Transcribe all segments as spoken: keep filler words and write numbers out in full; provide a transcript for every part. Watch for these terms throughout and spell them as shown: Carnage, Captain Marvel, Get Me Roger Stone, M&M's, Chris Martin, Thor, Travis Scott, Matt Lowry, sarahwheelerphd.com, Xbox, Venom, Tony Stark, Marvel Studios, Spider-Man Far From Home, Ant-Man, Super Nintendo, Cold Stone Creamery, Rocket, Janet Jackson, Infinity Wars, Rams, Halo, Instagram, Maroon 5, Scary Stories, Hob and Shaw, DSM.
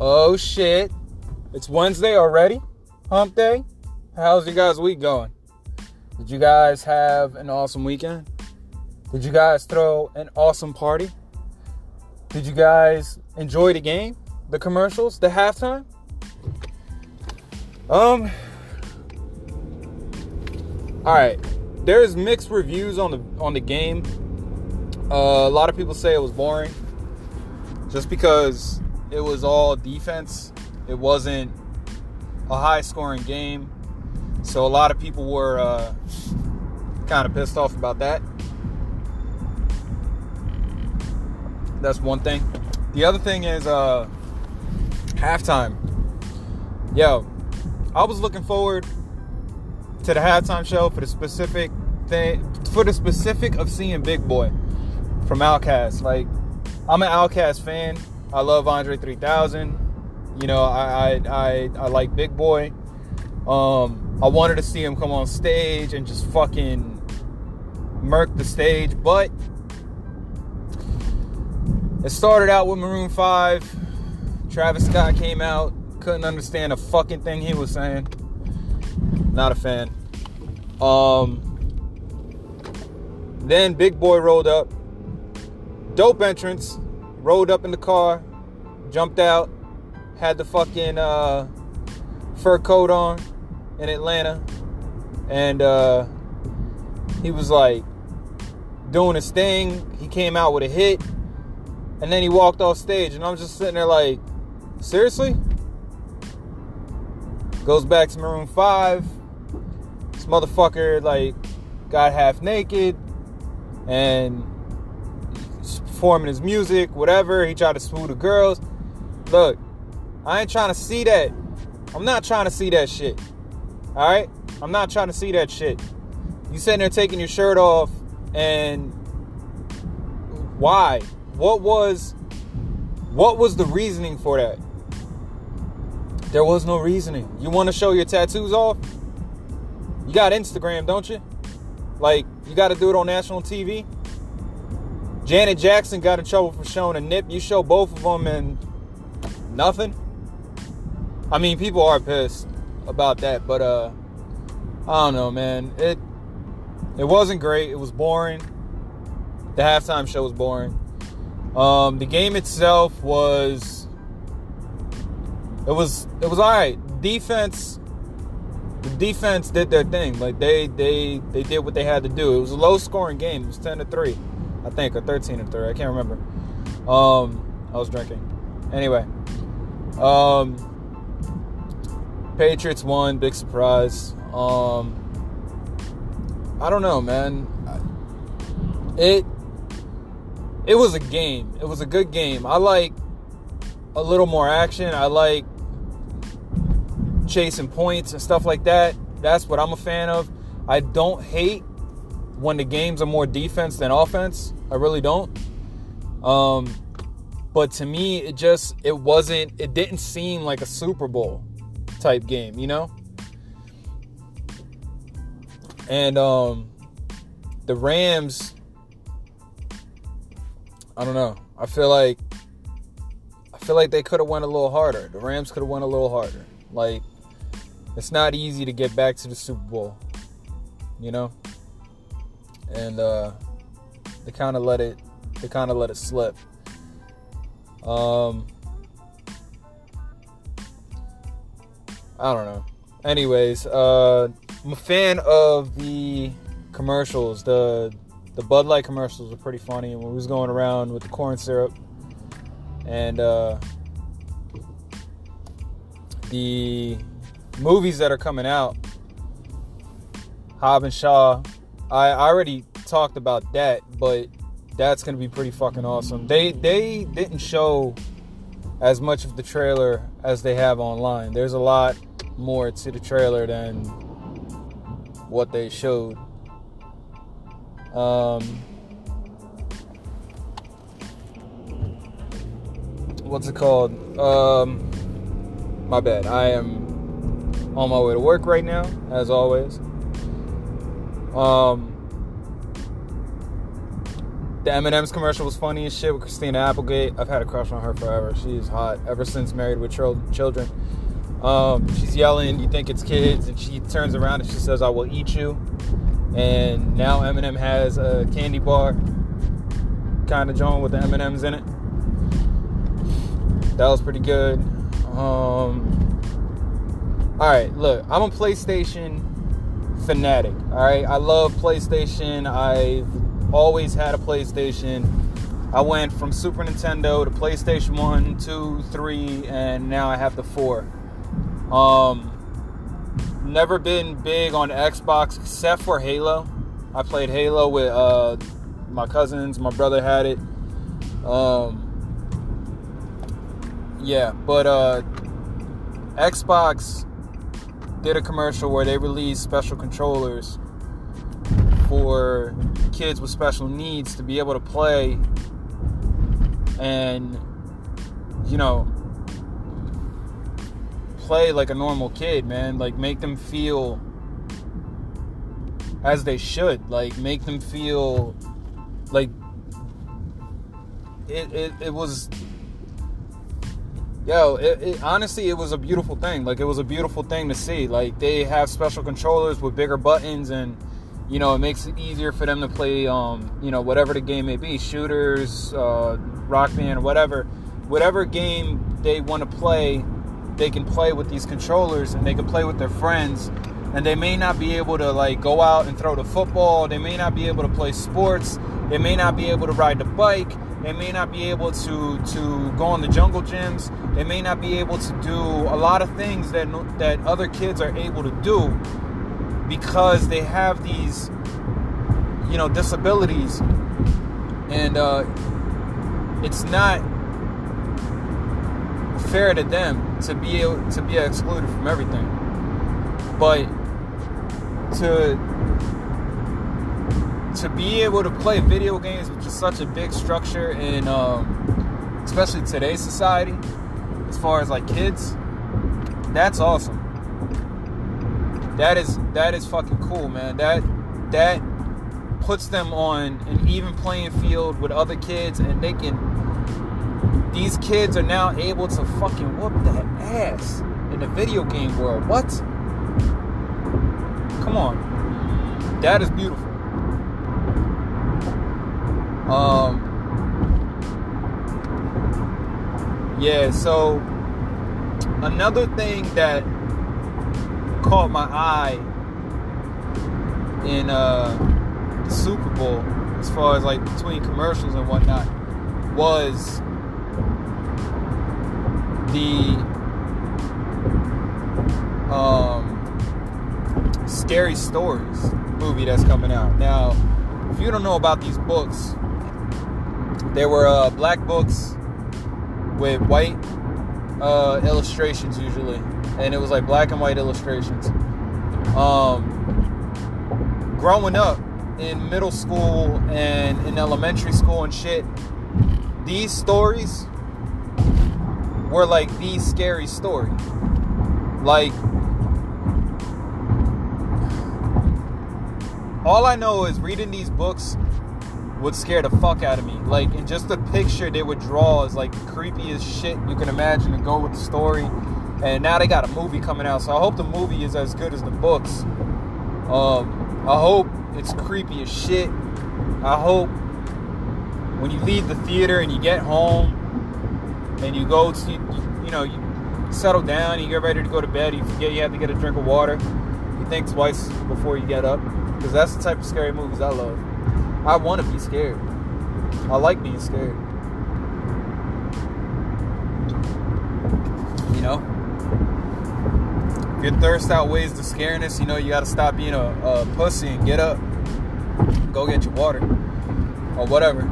Oh shit, it's Wednesday already, hump day. How's you guys' week going? Did you guys have an awesome weekend? Did you guys throw an awesome party? Did you guys enjoy the game, the commercials, the halftime? Um, alright, there's mixed reviews on the on the game. Uh, a lot of people say it was boring just because it was all defense. It wasn't a high-scoring game. So a lot of people were uh, kind of pissed off about that. That's one thing. The other thing is uh, halftime. Yo, I was looking forward to the halftime show for the specific thing, for the specific of seeing Big Boy from Outkast. Like, I'm an Outkast fan. I love Andre three thousand. You know, I I, I I like Big Boy. Um, I wanted to see him come on stage and just fucking murk the stage, but it started out with Maroon five. Travis Scott came out, couldn't understand a fucking thing he was saying. Not a fan. Um, then Big Boy rolled up. Dope entrance. Rolled up in the car, jumped out, had the fucking uh, fur coat on in Atlanta, and uh, he was like doing his thing. He came out with a hit, and then he walked off stage, and I'm just sitting there like, seriously? Goes back to Maroon five. This motherfucker like got half naked, and performing his music, whatever. He tried to swoo the girls. Look, I ain't trying to see that. I'm not trying to see that shit. Alright? I'm not trying to see that shit. You sitting there taking your shirt off, and why? What was what was the reasoning for that? There was no reasoning. You want to show your tattoos off? You got Instagram, don't you? Like, you got to do it on national T V? Janet Jackson got in trouble for showing a nip. You show both of them and nothing. I mean, people are pissed about that, but uh, I don't know, man. It it wasn't great. It was boring. The halftime show was boring. Um, the game itself was it was it was all right. Defense, the defense did their thing. Like they they they did what they had to do. It was a low scoring game. It was ten to three. I think, or thirteen and three. I can't remember. Um, I was drinking. Anyway. Um, Patriots won. Big surprise. Um, I don't know, man. It, it was a game. It was a good game. I like a little more action. I like chasing points and stuff like that. That's what I'm a fan of. I don't hate when the games are more defense than offense. I really don't. Um, but to me, it just, it wasn't, it didn't seem like a Super Bowl type game, you know? And um, the Rams, I don't know. I feel like, I feel like they could have went a little harder. The Rams could have went a little harder. Like, it's not easy to get back to the Super Bowl, you know? And uh, they kind of let it, they kind of let it slip. Um, I don't know. Anyways, uh, I'm a fan of the commercials. The the Bud Light commercials were pretty funny. And when we was going around with the corn syrup, and uh, the movies that are coming out, Hob and Shaw. I already talked about that, but that's going to be pretty fucking awesome. They they didn't show as much of the trailer as they have online. There's a lot more to the trailer than what they showed. Um, what's it called? Um, my bad. I am on my way to work right now, as always. Um, The M and M's commercial was funny as shit with Christina Applegate. I've had a crush on her forever. She's hot ever since Married with Children. Um, she's yelling, you think it's kids, and she turns around and she says, I will eat you. And now M and M has a candy bar kind of joint with the M and M's in it. That was pretty good. Um, alright, look, I'm a PlayStation fanatic, alright? I love PlayStation. I've always had a PlayStation. I went from Super Nintendo to PlayStation one, two, three, and now I have the four. Um, never been big on Xbox except for Halo. I played Halo with uh, my cousins. My brother had it. Um, yeah, but uh, Xbox did a commercial where they released special controllers for kids with special needs to be able to play. And, you know, play like a normal kid, man. Like, make them feel as they should. Like, make them feel like it, it, it was... Yo, it, it, honestly, it was a beautiful thing. Like, it was a beautiful thing to see. Like, they have special controllers with bigger buttons, and, you know, it makes it easier for them to play, um, you know, whatever the game may be. Shooters, uh, Rock Band, whatever. Whatever game they want to play, they can play with these controllers, and they can play with their friends. And they may not be able to, like, go out and throw the football. They may not be able to play sports. They may not be able to ride the bike. They may not be able to, to go on the jungle gyms. They may not be able to do a lot of things that that other kids are able to do because they have these, you know, disabilities. And uh, it's not fair to them to be able, to be excluded from everything. But to... to be able to play video games, which is such a big structure in, um, especially today's society, as far as like kids, that's awesome. That is that is fucking cool, man. That that puts them on an even playing field with other kids, and they can. These kids are now able to fucking whoop that ass in the video game world. What? Come on, that is beautiful. Um, yeah, so another thing that caught my eye in uh, the Super Bowl, as far as like between commercials and whatnot, was the um, Scary Stories movie that's coming out. Now, if you don't know about these books, they were uh, black books with white uh, illustrations usually. And it was like black and white illustrations. Um, growing up in middle school and in elementary school and shit, these stories were like the scary story. Like, all I know is reading these books would scare the fuck out of me. Like, and just the picture they would draw is like the creepiest shit you can imagine to go with the story. And now they got a movie coming out, so I hope the movie is as good as the books. Um, I hope it's creepy as shit. I hope when you leave the theater and you get home and you go to, you, you know, you settle down and you get ready to go to bed, you forget you have to get a drink of water. You think twice before you get up, because that's the type of scary movies I love. I want to be scared. I like being scared. You know? If your thirst outweighs the scariness, you know, you got to stop being a, a pussy and get up. Go get your water. Or whatever.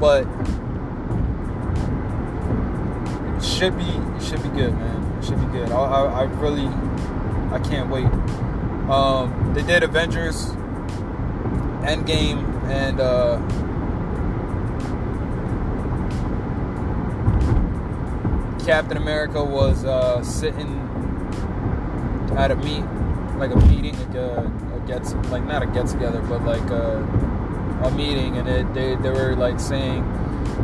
But it should be, it should be good, man. It should be good. I, I, I really, I can't wait. Um, they did Avengers Endgame. And, uh, Captain America was, uh, sitting at a meet, like a meeting, like a, a get, like, not a get-together, but, like, a, a a meeting, and it, they, they were like saying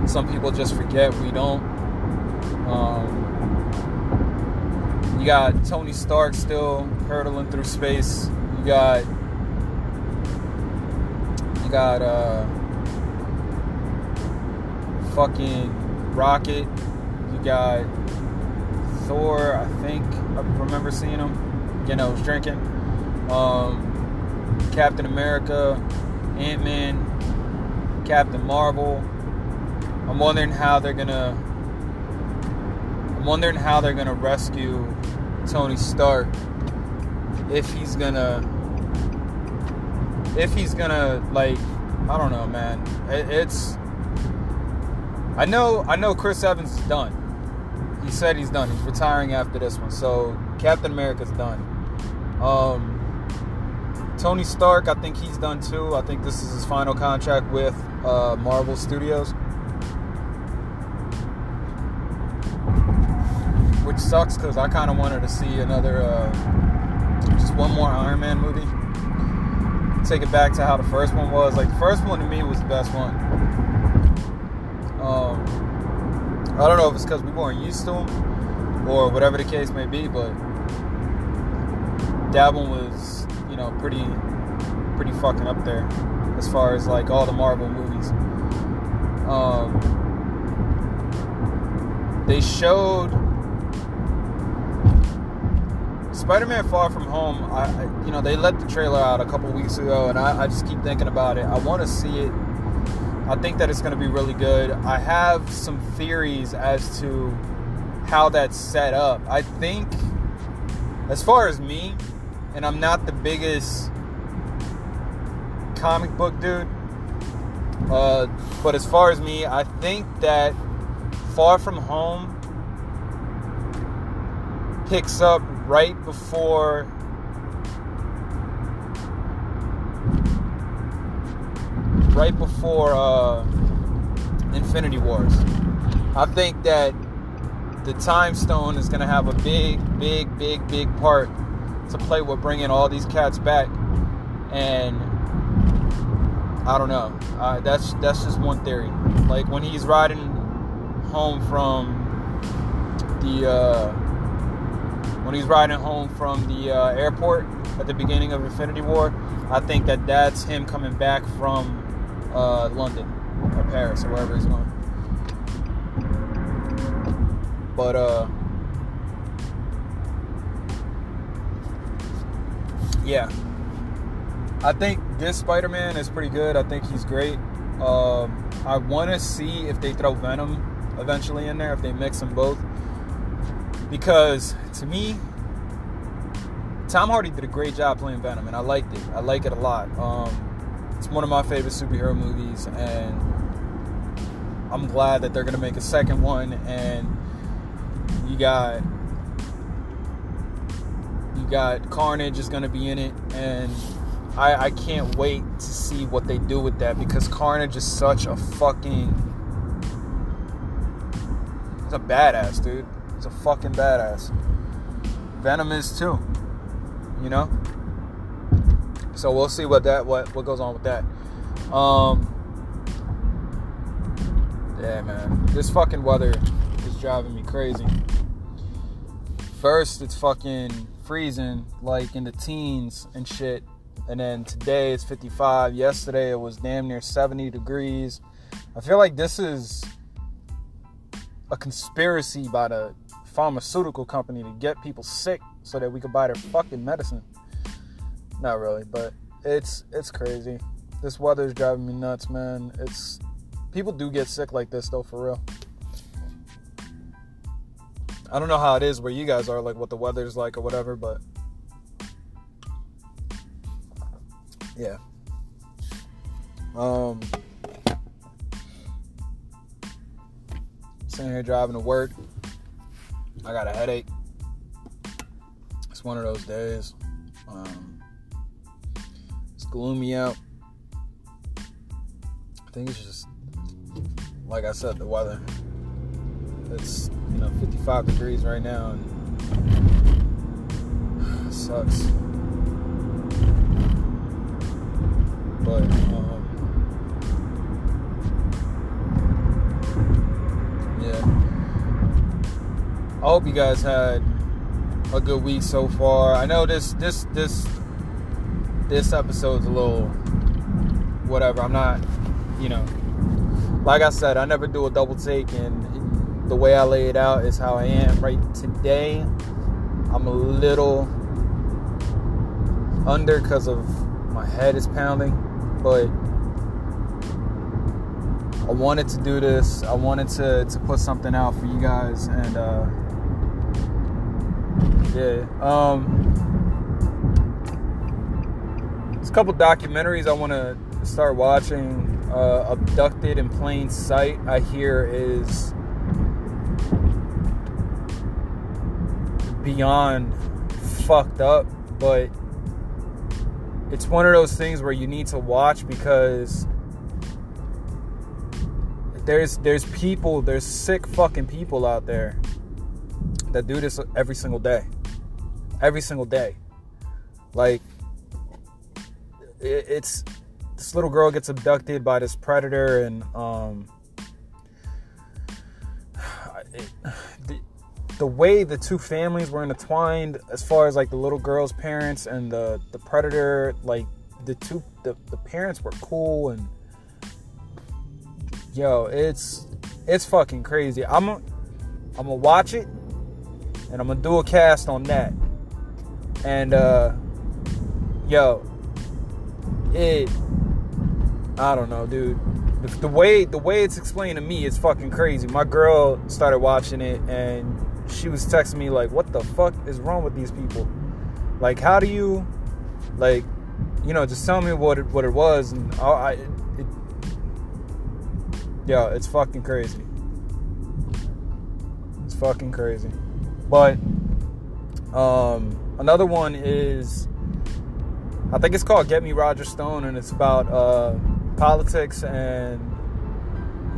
some people just forget, we don't. Um, you got Tony Stark still hurtling through space. You got you got uh, fucking Rocket. You got Thor. I think I remember seeing him. You know, he was drinking. Um, Captain America, Ant-Man, Captain Marvel. I'm wondering how they're gonna. I'm wondering how they're gonna rescue Tony Stark. If he's gonna. If he's gonna like, I don't know, man. It, it's. I know. I know. Chris Evans is done. He said he's done. He's retiring after this one. So Captain America's done. Um. Tony Stark, I think he's done too. I think this is his final contract with uh, Marvel Studios, which sucks because I kind of wanted to see another, uh, just one more Iron Man movie. Take it back to how the first one was. Like the first one to me was the best one. Um, I don't know if it's because we weren't used to him or whatever the case may be, but that one was, you know, pretty, pretty fucking up there as far as like all the Marvel movies. Um, they showed Spider-Man Far From Home. I, you know, they let the trailer out a couple weeks ago, and I, I just keep thinking about it. I want to see it. I think that it's going to be really good. I have some theories as to how that's set up. I think, as far as me, and I'm not the biggest comic book dude, uh, but as far as me, I think that Far From Home picks up right before right before uh, Infinity Wars. I think that the Time Stone is going to have a big, big, big, big part to play with bringing all these cats back, and I don't know. Uh, that's that's just one theory. Like when he's riding home from the uh, when he's riding home from the uh, airport at the beginning of Infinity War, I think that that's him coming back from uh, London or Paris or wherever he's going. But uh. Yeah, I think this Spider-Man is pretty good. I think he's great. Um, I want to see if they throw Venom eventually in there, if they mix them both. Because, to me, Tom Hardy did a great job playing Venom, and I liked it. I like it a lot. Um, it's one of my favorite superhero movies, and I'm glad that they're going to make a second one. And you got... got Carnage is going to be in it, and I, I can't wait to see what they do with that, because Carnage is such a fucking he's a badass dude he's a fucking badass. Venom is too, you know, so we'll see what that what, what goes on with that. Um yeah, man, this fucking weather is driving me crazy. First it's fucking freezing, like in the teens and shit, and then today it's fifty-five. Yesterday it was damn near seventy degrees. I feel like this is a conspiracy by the pharmaceutical company to get people sick so that we could buy their fucking medicine. Not really, but it's it's crazy. This weather is driving me nuts, man. It's people do get sick like this though, for real. I don't know how it is where you guys are, like what the weather's like or whatever, but yeah. Um, sitting here driving to work. I got a headache. It's one of those days. Um, it's gloomy out. I think it's just, like I said, the weather. It's, you know, fifty-five degrees right now, and it sucks. But, um, I hope you guys had a good week so far. I know this this this this episode's a little whatever. I'm not, you know, like I said, I never do a double take, and the way I lay it out is how I am right today. I'm a little under because of my head is pounding, but I wanted to do this. I wanted to, to put something out for you guys, and uh, yeah, um, there's a couple documentaries I want to start watching. Uh, Abducted in Plain Sight, I hear, is beyond fucked up, but it's one of those things where you need to watch, because there's there's people, there's sick fucking people out there that do this every single day, every single day. Like, it, it's this little girl gets abducted by this predator, and um, it, the, the way the two families were intertwined, as far as like the little girl's parents and the, the predator, like the two the, the parents were cool, and yo, it's it's fucking crazy. I'm a, I'm gonna watch it, and I'm gonna do a cast on that, and uh, yo, it. I don't know, dude. The, the way the way it's explained to me is fucking crazy. My girl started watching it, and she was texting me like, "What the fuck is wrong with these people? Like, how do you, like, you know, just tell me what it, what it was." And I, I it, it, yeah, it's fucking crazy. It's fucking crazy. But um, another one is, I think it's called "Get Me Roger Stone," and it's about uh. politics, and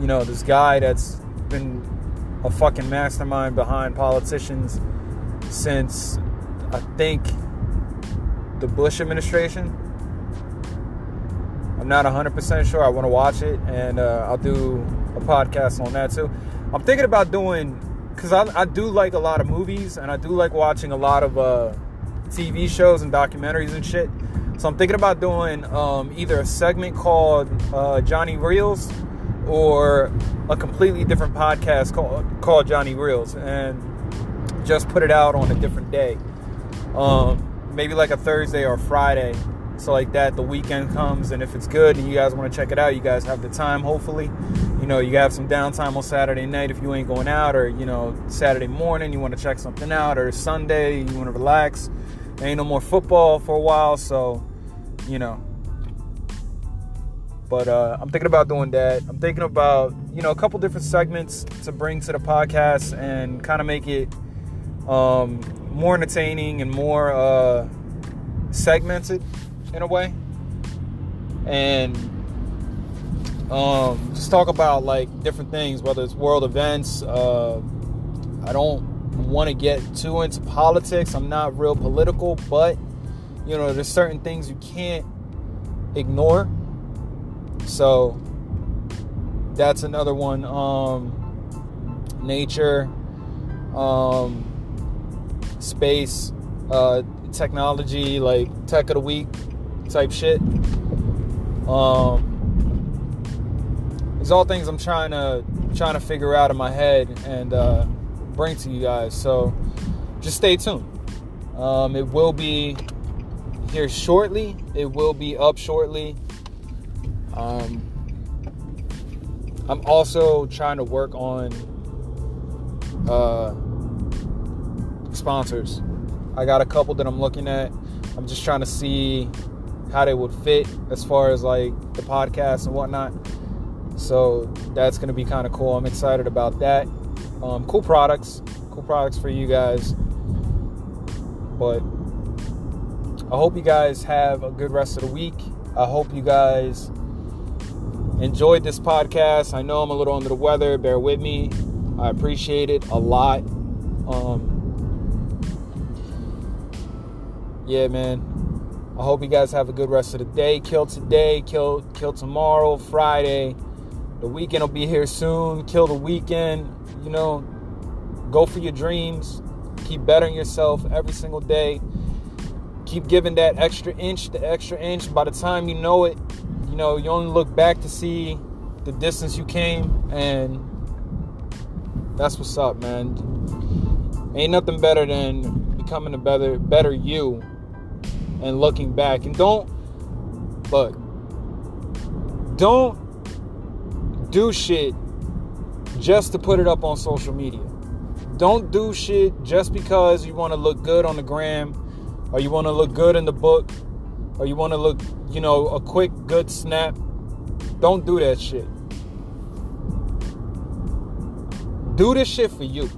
you know, this guy that's been a fucking mastermind behind politicians since I think the Bush administration. I'm not one hundred percent sure. I want to watch it, and uh, I'll do a podcast on that too. I'm thinking about doing, because I, I do like a lot of movies, and I do like watching a lot of uh, T V shows and documentaries and shit. So I'm thinking about doing um, either a segment called uh, Johnny Reels, or a completely different podcast called, called Johnny Reels, and just put it out on a different day. Um, maybe like a Thursday or a Friday. So like that, the weekend comes, and if it's good and you guys want to check it out, you guys have the time, hopefully. You know, you have some downtime on Saturday night if you ain't going out, or, you know, Saturday morning you want to check something out, or Sunday you want to relax. There ain't no more football for a while, so... You know, but uh, I'm thinking about doing that. I'm thinking about, you know, a couple different segments to bring to the podcast, and kind of make it um, more entertaining and more uh, segmented in a way. And um, just talk about like different things, whether it's world events. Uh, I don't want to get too into politics. I'm not real political, but you know, there's certain things you can't ignore. So that's another one. Um, nature, um, space, uh, technology, like tech of the week type shit. Um, it's all things I'm trying to trying to figure out in my head, and uh, bring to you guys. So just stay tuned. Um, it will be here shortly. It will be up shortly. Um, I'm also trying to work on uh, sponsors. I got a couple that I'm looking at. I'm just trying to see how they would fit as far as like the podcast and whatnot. So that's going to be kind of cool. I'm excited about that. Um, cool products. Cool products for you guys. But I hope you guys have a good rest of the week. I hope you guys enjoyed this podcast. I know I'm a little under the weather. Bear with me. I appreciate it a lot. Um, yeah, man. I hope you guys have a good rest of the day. Kill today. Kill, kill tomorrow, Friday. The weekend will be here soon. Kill the weekend. You know, Go for your dreams. Keep bettering yourself every single day. Keep giving that extra inch, the extra inch. By the time you know it, you know, you only look back to see the distance you came. And that's what's up, man. Ain't nothing better than becoming a better, better you and looking back. And don't, look, don't do shit just to put it up on social media. Don't do shit just because you want to look good on the gram, or you want to look good in the book, or you want to look, you know, a quick, good snap. Don't do that shit. Do this shit for you.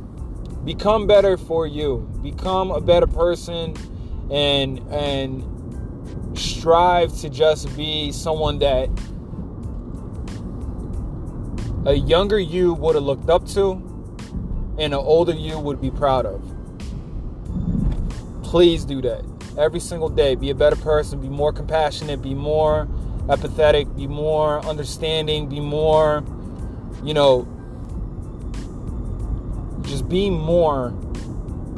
Become better for you. Become a better person and and strive to just be someone that a younger you would have looked up to, and an older you would be proud of. Please do that. Every single day. Be a better person. Be more compassionate. Be more empathetic. Be more understanding. Be more, you know, just be more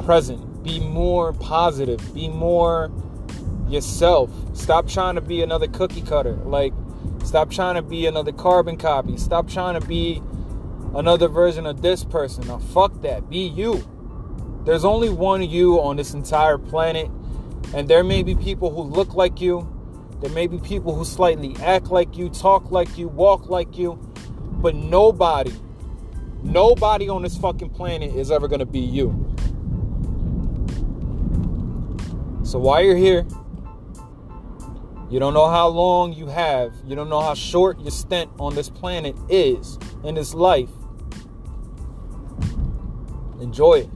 present. Be more positive. Be more yourself. Stop trying to be another cookie cutter. Like, stop trying to be another carbon copy. Stop trying to be another version of this person. Now, fuck that. Be you. There's only one you on this entire planet. And there may be people who look like you. There may be people who slightly act like you, talk like you, walk like you. But nobody, nobody on this fucking planet is ever going to be you. So while you're here, you don't know how long you have. You don't know how short your stint on this planet is, in this life. Enjoy it.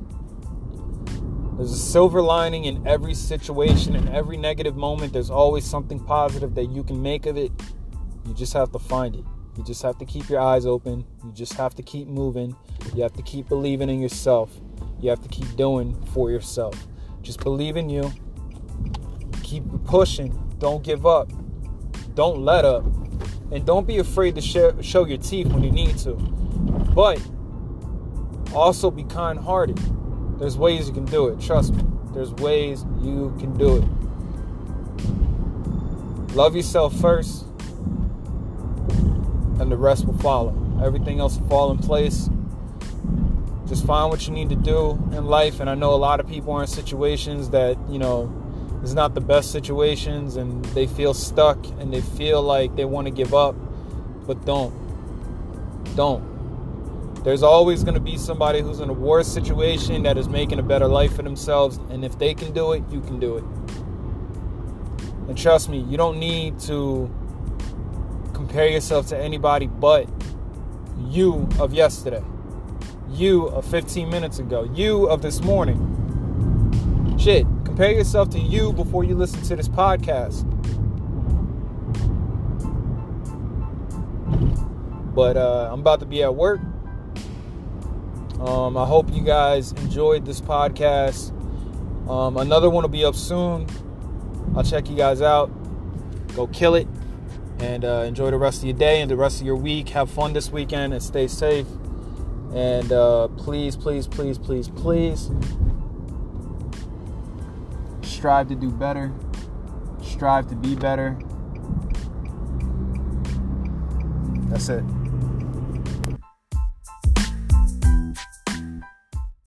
There's a silver lining in every situation, in every negative moment. There's always something positive that you can make of it. You just have to find it. You just have to keep your eyes open. You just have to keep moving. You have to keep believing in yourself. You have to keep doing for yourself. Just believe in you. Keep pushing. Don't give up. Don't let up. And don't be afraid to share, show your teeth when you need to. But also be kind-hearted. There's ways you can do it. Trust me. There's ways you can do it. Love yourself first, and the rest will follow. Everything else will fall in place. Just find what you need to do in life. And I know a lot of people are in situations that, you know, it's not the best situations, and they feel stuck, and they feel like they want to give up. But don't. Don't. There's always going to be somebody who's in a worse situation that is making a better life for themselves. And if they can do it, you can do it. And trust me, you don't need to compare yourself to anybody but you of yesterday. You of fifteen minutes ago. You of this morning. Shit. Compare yourself to you before you listen to this podcast. But uh, I'm about to be at work. Um, I hope you guys enjoyed this podcast. Um, another one will be up soon. I'll check you guys out. Go kill it. And uh, enjoy the rest of your day and the rest of your week. Have fun this weekend and stay safe. And uh, please, please, please, please, please... strive to do better. Strive to be better. That's it.